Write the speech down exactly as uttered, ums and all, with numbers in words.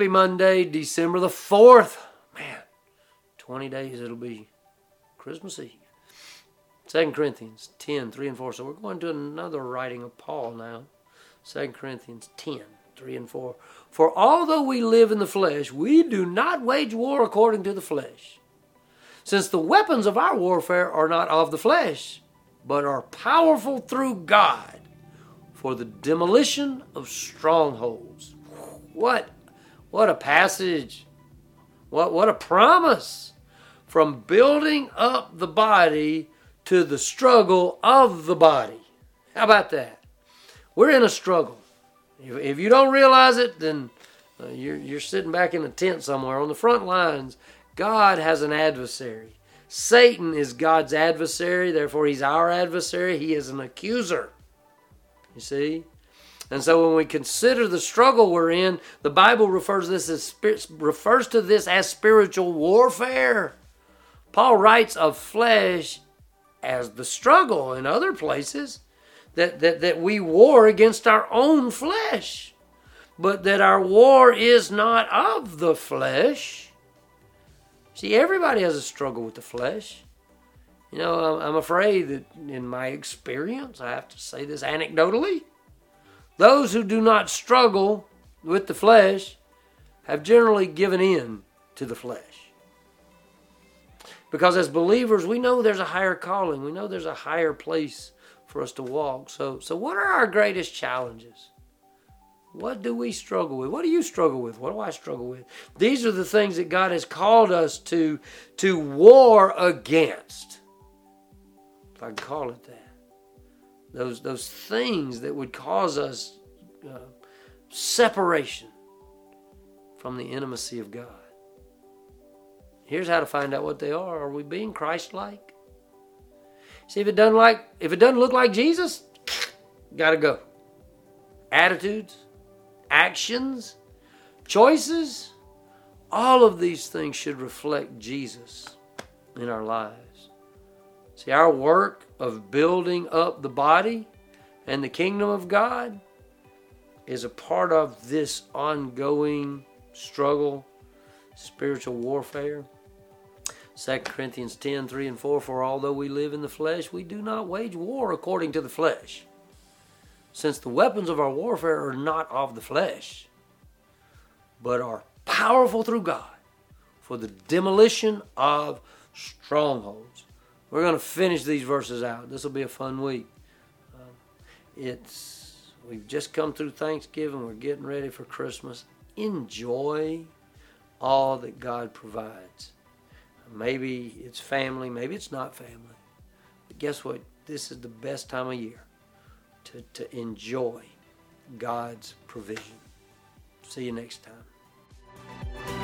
Happy Monday, December the fourth. Man, twenty days it'll be Christmas Eve. Second Corinthians ten, three and four. So we're going to another writing of Paul now. Second Corinthians ten, three and four. For although we live in the flesh, we do not wage war according to the flesh. Since the weapons of our warfare are not of the flesh, but are powerful through God for the demolition of strongholds. What? What a passage. What, what a promise. From building up the body to the struggle of the body. How about that? We're in a struggle. If, if you don't realize it, then uh, you're, you're sitting back in a tent somewhere on the front lines. God has an adversary. Satan is God's adversary, therefore he's our adversary. He is an accuser. You see? And so when we consider the struggle we're in, the Bible refers to this as, refers to this as spiritual warfare. Paul writes of flesh as the struggle in other places, that, that, that we war against our own flesh, but that our war is not of the flesh. See, everybody has a struggle with the flesh. You know, I'm afraid that in my experience, I have to say this anecdotally, those who do not struggle with the flesh have generally given in to the flesh. Because as believers, we know there's a higher calling. We know there's a higher place for us to walk. So, so what are our greatest challenges? What do we struggle with? What do you struggle with? What do I struggle with? These are the things that God has called us to, to war against, if I can call it that. Those those things that would cause us uh, separation from the intimacy of God. Here's how to find out what they are. Are we being Christ-like? See, if it doesn't like, if it doesn't look like Jesus, gotta go. Attitudes, actions, choices, all of these things should reflect Jesus in our lives. See, our work of building up the body and the kingdom of God is a part of this ongoing struggle, spiritual warfare. Second Corinthians ten, three and four, for although we live in the flesh, we do not wage war according to the flesh, since the weapons of our warfare are not of the flesh, but are powerful through God for the demolition of strongholds. We're going to finish these verses out. This will be a fun week. Um, it's we've just come through Thanksgiving. We're getting ready for Christmas. Enjoy all that God provides. Maybe it's family. Maybe it's not family. But guess what? This is the best time of year to, to enjoy God's provision. See you next time.